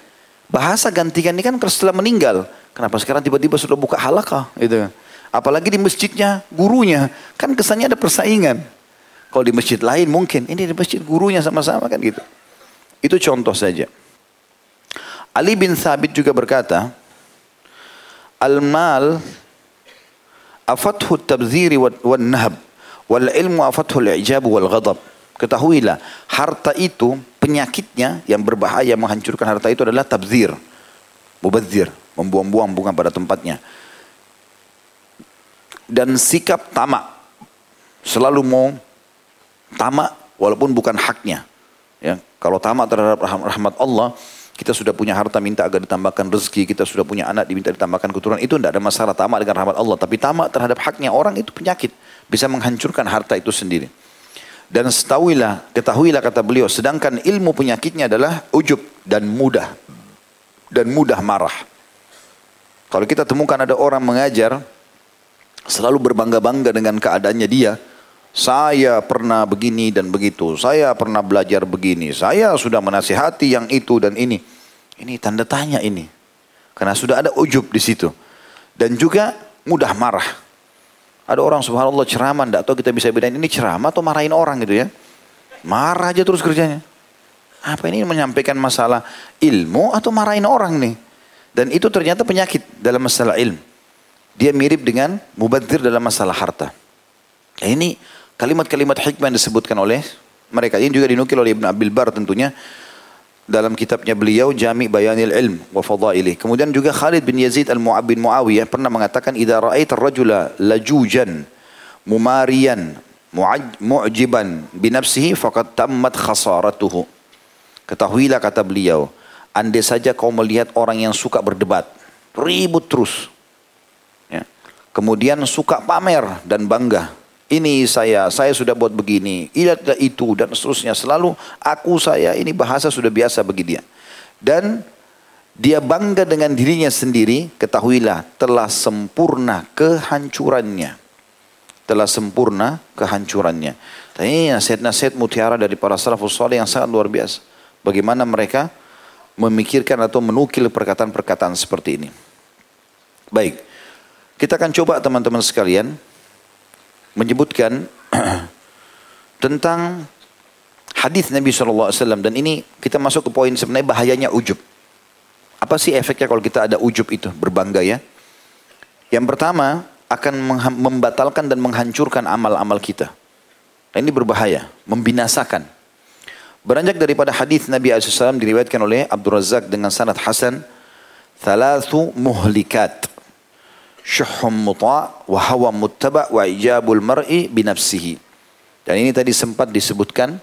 Bahasa gantikan ini kan setelah meninggal. Kenapa sekarang tiba-tiba sudah buka halakah? Gitu. Apalagi di masjidnya, gurunya. Kan kesannya ada persaingan. Kalau di masjid lain mungkin, ini di masjid gurunya sama-sama kan gitu. Itu contoh saja. Ali bin Thabit juga berkata, Al-mal afathu tabziri wal nahab, wal ilmu afathu al-i'jab wal ghadab. Ketahuilah, harta itu penyakitnya yang berbahaya menghancurkan harta itu adalah tabzir. Mubazir, membuang-buang bunga pada tempatnya. Dan sikap tamak, selalu mau tamak walaupun bukan haknya. Ya, kalau tamak terhadap rahmat Allah, kita sudah punya harta minta agar ditambahkan rezeki, kita sudah punya anak diminta ditambahkan keturunan, itu tidak ada masalah tamak dengan rahmat Allah. Tapi tamak terhadap haknya orang itu penyakit, bisa menghancurkan harta itu sendiri. Dan setahuilah, ketahuilah kata beliau, sedangkan ilmu penyakitnya adalah ujub dan mudah dan mudah marah. Kalau kita temukan ada orang mengajar selalu berbangga-bangga dengan keadaannya dia. Saya pernah begini dan begitu. Saya pernah belajar begini. Saya sudah menasihati yang itu dan ini. Ini tanda tanya ini. Karena sudah ada ujub di situ. Dan juga mudah marah. Ada orang subhanallah ceramah. Tidak tahu kita bisa bedain ini ceramah atau marahin orang gitu ya. Marah aja terus kerjanya. Apa ini menyampaikan masalah ilmu atau marahin orang nih. Dan itu ternyata penyakit dalam masalah ilmu. Dia mirip dengan mubazir dalam masalah harta. Ini kalimat-kalimat hikmah yang disebutkan oleh mereka. Ini juga dinukil oleh Ibn Abil Bar tentunya. Dalam kitabnya beliau, Jami' Bayanil Ilm wa Fadailih. Kemudian juga Khalid bin Yazid al-Mu'ab bin Muawiyah pernah mengatakan, Idza ra'aita ar-rajula lajujan, mumariyan, mu'jiban binafsihi faqad tammat khasaratuhu. Ketahuilah kata beliau, andai saja kau melihat orang yang suka berdebat, ribut terus. Ya. Kemudian suka pamer dan bangga. Ini saya, saya sudah buat begini, ilat itu dan seterusnya. Selalu aku saya, ini bahasa sudah biasa bagi dia. Dan dia bangga dengan dirinya sendiri, ketahuilah telah sempurna kehancurannya. Telah sempurna kehancurannya. Ini nasihat-nasihat mutiara dari para salafus saleh yang sangat luar biasa. Bagaimana mereka memikirkan atau menukil perkataan-perkataan seperti ini. Baik, kita akan coba teman-teman sekalian menyebutkan tentang hadis Nabi shallallahu alaihi wasallam. Dan ini kita masuk ke poin sebenarnya bahayanya ujub. Apa sih efeknya kalau kita ada ujub itu, berbangga ya? Yang pertama, akan membatalkan dan menghancurkan amal-amal kita. Nah, ini berbahaya, membinasakan. Beranjak daripada hadis Nabi shallallahu alaihi wasallam diriwayatkan oleh Abdul Razak dengan sanad hasan. Thalathu muhlikat. Syuhhum muta' wa hawa muttaba' wa ijabul mar'i binafsihi. Dan ini tadi sempat disebutkan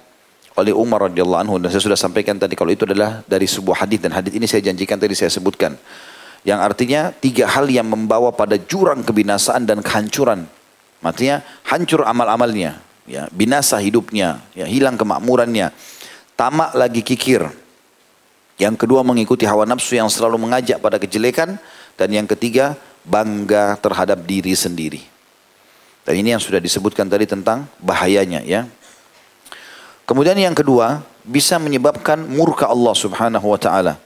oleh Umar radhiyallahu anhu. Dan saya sudah sampaikan tadi kalau itu adalah dari sebuah hadis. Dan hadis ini saya janjikan tadi saya sebutkan. Yang artinya tiga hal yang membawa pada jurang kebinasaan dan kehancuran. Artinya hancur amal-amalnya. Ya, binasa hidupnya. Ya, hilang kemakmurannya. Tamak lagi kikir. Yang kedua mengikuti hawa nafsu yang selalu mengajak pada kejelekan. Dan yang ketiga bangga terhadap diri sendiri. Dan ini yang sudah disebutkan tadi tentang bahayanya ya. Kemudian yang kedua, bisa menyebabkan murka Allah subhanahu wa ta'ala.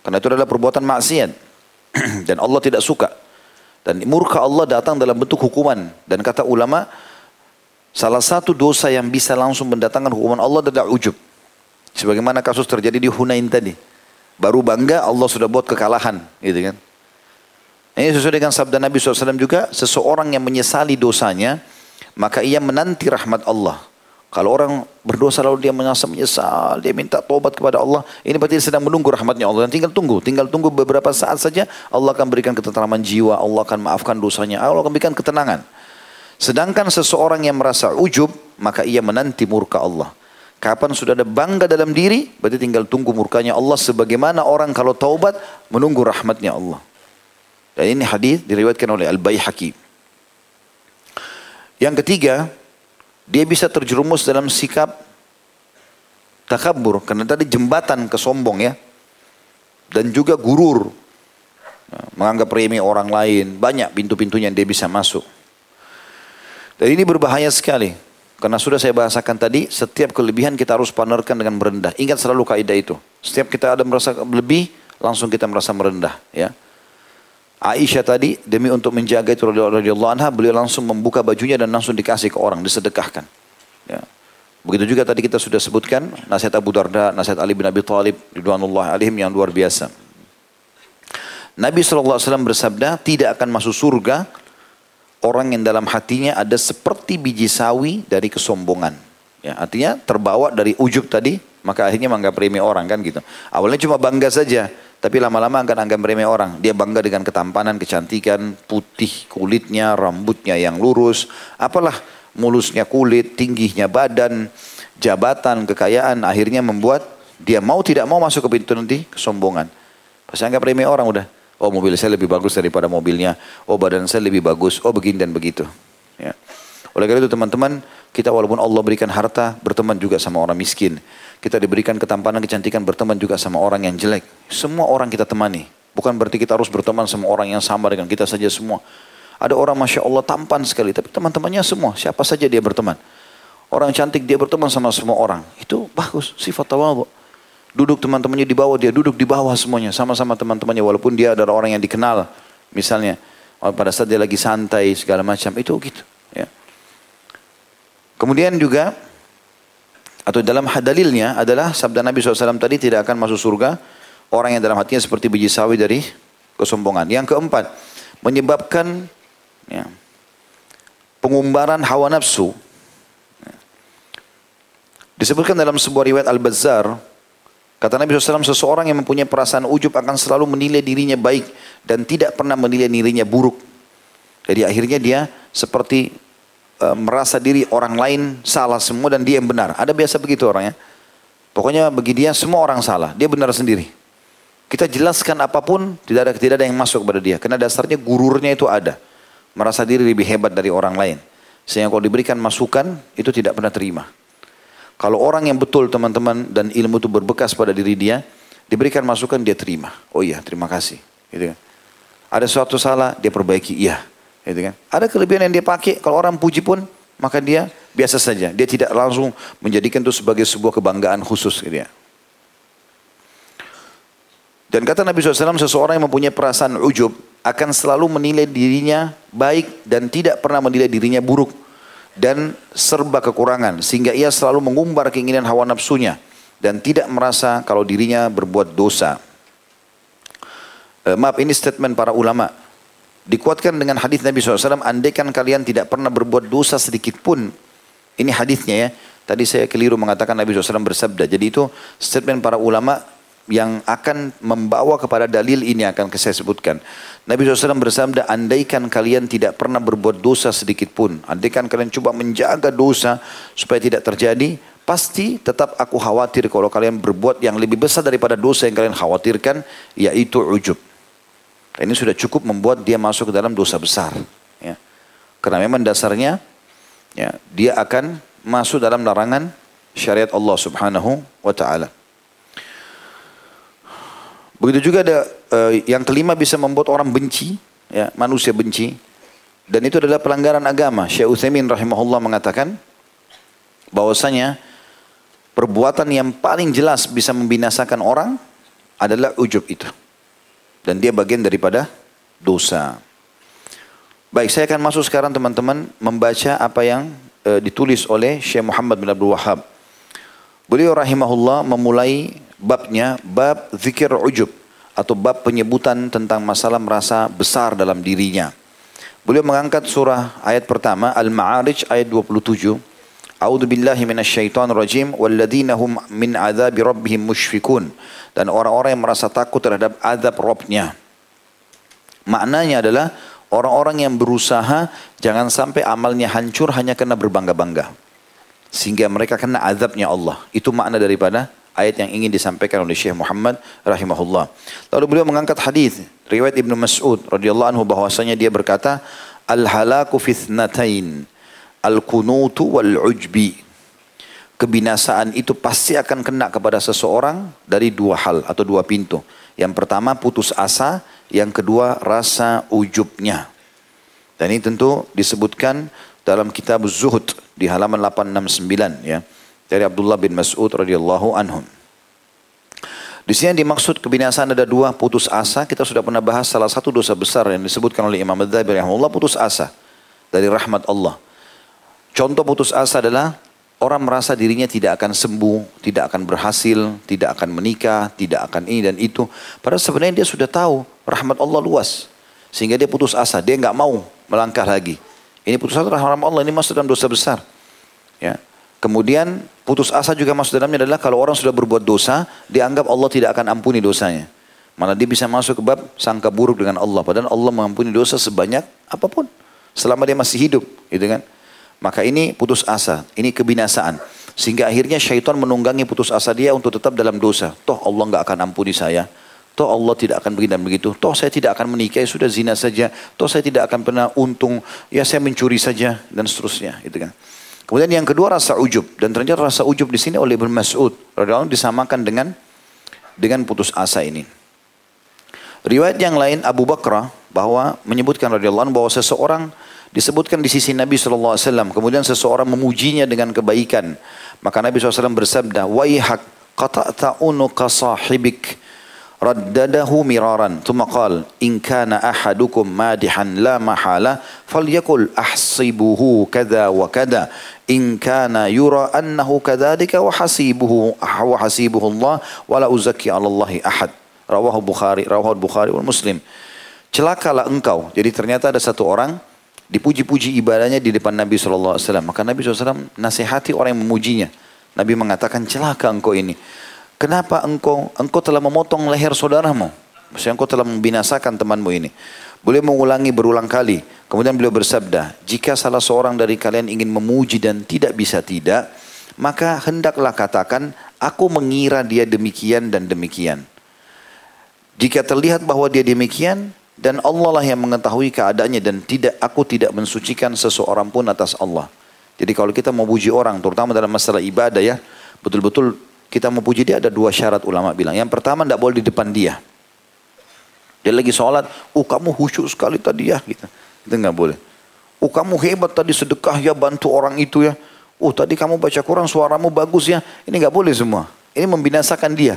Karena itu adalah perbuatan maksiat. Dan Allah tidak suka. Dan murka Allah datang dalam bentuk hukuman. Dan kata ulama, salah satu dosa yang bisa langsung mendatangkan hukuman Allah adalah ujub. Sebagaimana kasus terjadi di Hunain tadi. Baru bangga Allah sudah buat kekalahan. Gitu kan. Ini sesuai dengan sabda Nabi shallallahu alaihi wasallam juga, seseorang yang menyesali dosanya, maka ia menanti rahmat Allah. Kalau orang berdosa lalu dia menyesal, dia minta taubat kepada Allah, ini berarti sedang menunggu rahmatnya Allah. Dan tinggal tunggu, tinggal tunggu beberapa saat saja, Allah akan berikan ketentraman jiwa, Allah akan maafkan dosanya, Allah akan berikan ketenangan. Sedangkan seseorang yang merasa ujub, maka ia menanti murka Allah. Kapan sudah ada bangga dalam diri, berarti tinggal tunggu murkanya Allah, sebagaimana orang kalau taubat menunggu rahmatnya Allah. Dan ini hadis diriwayatkan oleh Al-Baihaqi. Yang ketiga, dia bisa terjerumus dalam sikap takabur, karena tadi jembatan kesombong ya, dan juga gurur, menganggap remeh orang lain. Banyak pintu-pintunya yang dia bisa masuk, dan ini berbahaya sekali, karena sudah saya bahasakan tadi, setiap kelebihan kita harus panerkan dengan merendah. Ingat selalu kaidah itu, setiap kita ada merasa lebih, langsung kita merasa merendah ya. Aisyah tadi, demi untuk menjaga itu radhiyallahu anha, beliau langsung membuka bajunya dan langsung dikasih ke orang, disedekahkan. Ya. Begitu juga tadi kita sudah sebutkan nasihat Abu Darda, nasihat Ali bin Abi Thalib radhiyallahu alaihim yang luar biasa. Nabi shallallahu alaihi wasallam bersabda, tidak akan masuk surga orang yang dalam hatinya ada seperti biji sawi dari kesombongan. Ya, artinya terbawa dari ujub tadi, maka akhirnya menganggap remeh orang kan gitu. Awalnya cuma bangga saja, tapi lama-lama akan anggap remeh orang. Dia bangga dengan ketampanan, kecantikan, putih kulitnya, rambutnya yang lurus, apalah mulusnya kulit, tingginya badan, jabatan, kekayaan. Akhirnya membuat dia mau tidak mau masuk ke pintu nanti kesombongan. Pas anggap remeh orang udah. Oh, mobil saya lebih bagus daripada mobilnya. Oh, badan saya lebih bagus. Oh, begini dan begitu. Ya. Oleh karena itu teman-teman, kita walaupun Allah berikan harta, berteman juga sama orang miskin. Kita diberikan ketampanan, kecantikan, berteman juga sama orang yang jelek. Semua orang kita temani. Bukan berarti kita harus berteman sama orang yang sama dengan kita saja semua. Ada orang Masya Allah tampan sekali, tapi teman-temannya semua, siapa saja dia berteman. Orang cantik dia berteman sama semua orang. Itu bagus, sifat tawadhu. Duduk teman-temannya di bawah, dia duduk di bawah semuanya. Sama-sama teman-temannya, walaupun dia adalah orang yang dikenal. Misalnya, pada saat dia lagi santai, segala macam, itu gitu. Ya. Kemudian juga, atau dalam dalilnya adalah sabda Nabi shallallahu alaihi wasallam tadi, tidak akan masuk surga orang yang dalam hatinya seperti biji sawi dari kesombongan. Yang keempat, menyebabkan ya, pengumbaran hawa nafsu. Disebutkan dalam sebuah riwayat Al-Bazzar, kata Nabi shallallahu alaihi wasallam, seseorang yang mempunyai perasaan ujub akan selalu menilai dirinya baik dan tidak pernah menilai dirinya buruk. Jadi akhirnya dia seperti merasa diri orang lain salah semua dan dia yang benar. Ada biasa begitu orangnya. Pokoknya bagi dia semua orang salah, dia benar sendiri. Kita jelaskan apapun, tidak ada tidak ada yang masuk kepada dia. Karena dasarnya gururnya itu ada. Merasa diri lebih hebat dari orang lain. Sehingga kalau diberikan masukan, itu tidak pernah terima. Kalau orang yang betul teman-teman dan ilmu itu berbekas pada diri dia, diberikan masukan dia terima. Oh iya, terima kasih. Gitu kan. Ada suatu salah, dia perbaiki, iya. Gitu kan. Ada kelebihan yang dia pakai, kalau orang puji pun maka dia biasa saja, dia tidak langsung menjadikan itu sebagai sebuah kebanggaan khusus gitu ya. Dan kata Nabi shallallahu alaihi wasallam, seseorang yang mempunyai perasaan ujub akan selalu menilai dirinya baik dan tidak pernah menilai dirinya buruk dan serba kekurangan, sehingga ia selalu mengumbar keinginan hawa nafsunya dan tidak merasa kalau dirinya berbuat dosa. e, Maaf, ini statement para ulama. Dikuatkan dengan hadis Nabi shallallahu alaihi wasallam, andaikan kalian tidak pernah berbuat dosa sedikit pun. Ini hadisnya ya. Tadi saya keliru mengatakan Nabi shallallahu alaihi wasallam bersabda. Jadi itu statement para ulama yang akan membawa kepada dalil ini akan saya sebutkan. Nabi shallallahu alaihi wasallam bersabda, andaikan kalian tidak pernah berbuat dosa sedikit pun. Andaikan kalian coba menjaga dosa supaya tidak terjadi, pasti tetap aku khawatir kalau kalian berbuat yang lebih besar daripada dosa yang kalian khawatirkan, yaitu ujub. Ini sudah cukup membuat dia masuk ke dalam dosa besar. Ya. Karena memang dasarnya ya, dia akan masuk dalam larangan syariat Allah subhanahu wa ta'ala. Begitu juga ada eh, yang kelima, bisa membuat orang benci. Ya, manusia benci. Dan itu adalah pelanggaran agama. Syekh Uthman rahimahullah mengatakan bahwasanya perbuatan yang paling jelas bisa membinasakan orang adalah ujub itu. Dan dia bagian daripada dosa. Baik, saya akan masuk sekarang teman-teman membaca apa yang e, ditulis oleh Syekh Muhammad bin Abdul Wahhab. Beliau rahimahullah memulai babnya, bab zikir ujub, atau bab penyebutan tentang masalah merasa besar dalam dirinya. Beliau mengangkat surah ayat pertama Al-Ma'arij ayat dua puluh tujuh. A'udzu billahi minasyaitonir rajim walladzina hum min adzabi rabbihim musyfiqun, dan orang-orang yang merasa takut terhadap azab Rabb-nya. Maknanya adalah orang-orang yang berusaha jangan sampai amalnya hancur hanya karena berbangga-bangga sehingga mereka kena azabnya Allah. Itu makna daripada ayat yang ingin disampaikan oleh Syekh Muhammad rahimahullah. Lalu beliau mengangkat hadis riwayat Ibnu Mas'ud radhiyallahu anhu bahwasanya dia berkata, al halaku fitnatain al-kunutu wal-ujbi. Kebinasaan itu pasti akan kena kepada seseorang dari dua hal atau dua pintu. Yang pertama putus asa, yang kedua rasa ujubnya. Dan ini tentu disebutkan dalam kitab Zuhud di halaman delapan enam sembilan ya. Dari Abdullah bin Mas'ud radhiyallahu anhum. Di sini yang dimaksud kebinasaan ada dua, putus asa. Kita sudah pernah bahas salah satu dosa besar yang disebutkan oleh Imam Adz-Dzahabi rahimahullah, putus asa dari rahmat Allah. Contoh putus asa adalah orang merasa dirinya tidak akan sembuh, tidak akan berhasil, tidak akan menikah, tidak akan ini dan itu. Padahal sebenarnya dia sudah tahu rahmat Allah luas. Sehingga dia putus asa, dia nggak mau melangkah lagi. Ini putus asa rahmat Allah, ini masuk dalam dosa besar. Ya. Kemudian putus asa juga masuk dalamnya adalah kalau orang sudah berbuat dosa, dia anggap Allah tidak akan ampuni dosanya. Malah dia bisa masuk ke bab sangka buruk dengan Allah. Padahal Allah mengampuni dosa sebanyak apapun selama dia masih hidup, gitu kan? Maka ini putus asa, ini kebinasaan. Sehingga akhirnya syaitan menunggangi putus asa dia untuk tetap dalam dosa. Toh Allah nggak akan ampuni saya. Toh Allah tidak akan begini dan begitu. Toh saya tidak akan menikah, ya sudah zina saja. Toh saya tidak akan pernah untung, ya saya mencuri saja dan seterusnya. Gitu kan. Kemudian yang kedua rasa ujub. Dan ternyata rasa ujub di sini oleh Ibn Mas'ud radhiyallahu anhu disamakan dengan dengan putus asa ini. Riwayat yang lain Abu Bakar bahwa menyebutkan radhiyallahu anhu bahwa seseorang disebutkan di sisi Nabi sallallahu alaihi wasallam, kemudian seseorang memujinya dengan kebaikan. Maka Nabi sallallahu alaihi wasallam bersabda, "Waihak qata'ta unuqa sahibik." Raddadahu miraran. Tsumma qala, "In kana ahadukum madihan la mahala, falyakul ahsibuhu kadza wa kadza. In kana yura annahu kadzalika wa hasibuhu wa hasibuhu Allah wa la uzakki 'ala Allahi ahad." Rawahu Bukhari, rawahu Bukhari wal Muslim. Celakalah engkau. Jadi ternyata ada satu orang dipuji-puji ibadahnya di depan Nabi sallallahu alaihi wasallam. Maka Nabi sallallahu alaihi wasallam nasihati orang yang memujinya. Nabi mengatakan, celaka engkau ini. Kenapa engkau engkau telah memotong leher saudaramu? Maksudnya engkau telah membinasakan temanmu ini. Boleh mengulangi berulang kali. Kemudian beliau bersabda, jika salah seorang dari kalian ingin memuji dan tidak bisa tidak, maka hendaklah katakan, aku mengira dia demikian dan demikian. Jika terlihat bahwa dia demikian, dan Allah lah yang mengetahui keadaannya dan tidak aku tidak mensucikan seseorang pun atas Allah. Jadi kalau kita mau puji orang, terutama dalam masalah ibadah ya, betul-betul kita mau puji dia ada dua syarat ulama bilang. Yang pertama tidak boleh di depan dia. Dia lagi sholat, oh kamu khusyuk sekali tadi ya, gitu. Itu nggak boleh. Oh kamu hebat tadi sedekah ya, bantu orang itu ya. Oh tadi kamu baca Quran suaramu bagus ya. Ini nggak boleh semua. Ini membinasakan dia.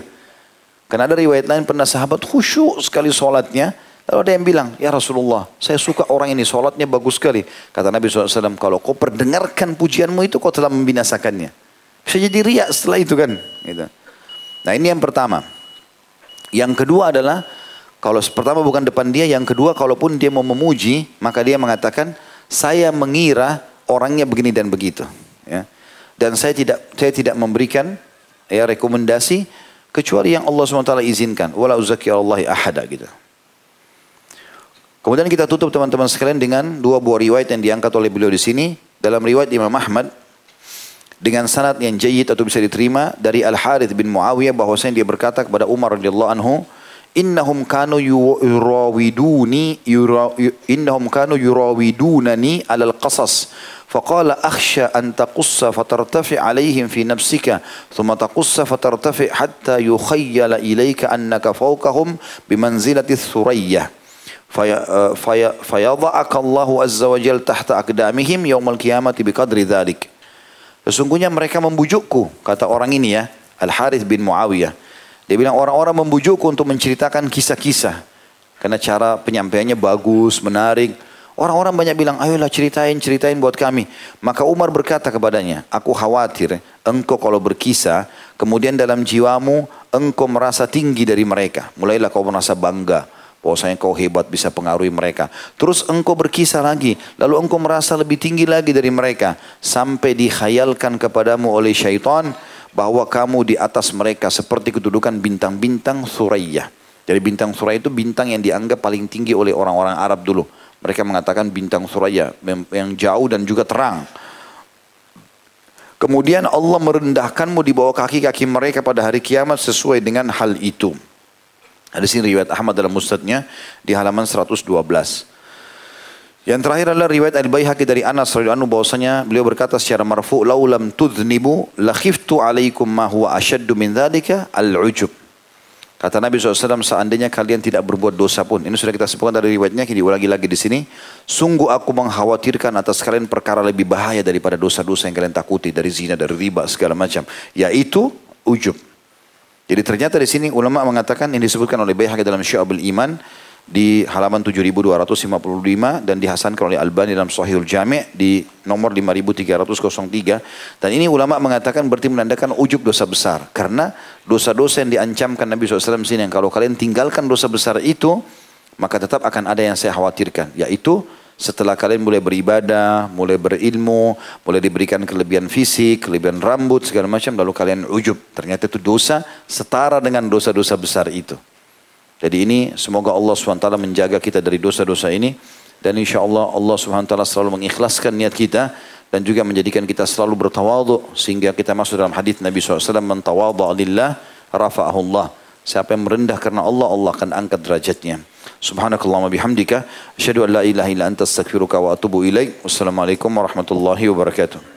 Karena ada riwayat lain pernah sahabat khusyuk sekali sholatnya. Lalu ada yang bilang, ya Rasulullah, saya suka orang ini, sholatnya bagus sekali. Kata Nabi sallallahu alaihi wasallam, kalau kau perdengarkan pujianmu itu, kau telah membinasakannya. Bisa jadi riak setelah itu kan. Gitu. Nah ini yang pertama. Yang kedua adalah, kalau pertama bukan depan dia, yang kedua kalaupun dia mau memuji, maka dia mengatakan, saya mengira orangnya begini dan begitu. Ya. Dan saya tidak saya tidak memberikan ya, rekomendasi, kecuali yang Allah subhanahu wa taala izinkan. Wala uzaki Allahi ahada gitu. Kemudian kita tutup teman-teman sekalian dengan dua buah riwayat yang diangkat oleh beliau di sini. Dalam riwayat Imam Ahmad dengan sanad yang jayyid atau bisa diterima dari Al Harits bin Muawiyah bahwasanya dia berkata kepada Umar radhiyallahu anhu, "Innahum kanu yurawiduni yura, innahum kanu yurawidunani 'alal qasas." Faqala akhsha an taqussa fatartafi' 'alaihim fi nafsika, thumma taqussa fatartafi' hatta yukhayyala ilayka annaka fawqahum bimanzilati thurayyah. Fayadha'aka Allahu azza wa jalla tahta aqdamihim yaumal qiyamati biqadri dzalik. Sesungguhnya mereka membujukku, kata orang ini ya, Al Harits bin Muawiyah. Dia bilang orang-orang membujukku untuk menceritakan kisah-kisah karena cara penyampaiannya bagus, menarik. Orang-orang banyak bilang, ayolah ceritain, ceritain buat kami. Maka Umar berkata kepadanya, aku khawatir engkau kalau berkisah, kemudian dalam jiwamu engkau merasa tinggi dari mereka. Mulailah kau merasa bangga. Bahwasanya kau hebat bisa pengaruhi mereka. Terus engkau berkisah lagi. Lalu engkau merasa lebih tinggi lagi dari mereka. Sampai dikhayalkan kepadamu oleh syaitan. Bahwa kamu di atas mereka seperti kedudukan bintang-bintang Suraya. Jadi bintang Suraya itu bintang yang dianggap paling tinggi oleh orang-orang Arab dulu. Mereka mengatakan bintang Suraya yang jauh dan juga terang. Kemudian Allah merendahkanmu di bawah kaki-kaki mereka pada hari kiamat sesuai dengan hal itu. Ada sini riwayat Ahmad dalam Musnadnya di halaman seratus dua belas. Yang terakhir adalah riwayat Al-Baihaqi dari Anas radhiyallahu anhu bahwasanya beliau berkata secara marfu, "Laulam tudhnibu la khiftu 'alaikum ma huwa ashaddu min dzalika al-'ujub." Kata Nabi shallallahu alaihi wasallam, seandainya kalian tidak berbuat dosa pun. Ini sudah kita sebutkan dari riwayatnya, kita ulangi lagi di sini. Sungguh aku mengkhawatirkan atas kalian perkara lebih bahaya daripada dosa-dosa yang kalian takuti, dari zina, dari riba, segala macam, yaitu ujub. Jadi ternyata di sini ulama mengatakan yang disebutkan oleh Baihaqi dalam Syu'abul Iman di halaman tujuh ribu dua ratus lima puluh lima dan dihasankan oleh Albani dalam Shahihul Jami' di nomor lima ribu tiga ratus tiga. Dan ini ulama mengatakan berarti menandakan ujub dosa besar, karena dosa-dosa yang diancamkan Nabi shallallahu alaihi wasallam sini yang kalau kalian tinggalkan dosa besar itu maka tetap akan ada yang saya khawatirkan, yaitu setelah kalian mulai beribadah, mulai berilmu, mulai diberikan kelebihan fisik, kelebihan rambut, segala macam, lalu kalian ujub. Ternyata itu dosa setara dengan dosa-dosa besar itu. Jadi ini semoga Allah subhanahu wa taala menjaga kita dari dosa-dosa ini. Dan insya Allah Allah subhanahu wa taala selalu mengikhlaskan niat kita. Dan juga menjadikan kita selalu bertawadhu. Sehingga kita masuk dalam hadis Nabi shallallahu alaihi wasallam. Man tawadha'a lillah rafa'ahullah. Siapa yang merendah karena Allah, Allah akan angkat derajatnya. Subhanakallahumma bihamdika asyhadu an la ilaha illa anta astaghfiruka wa atubu ilaik. Wassalamualaikum warahmatullahi wabarakatuh.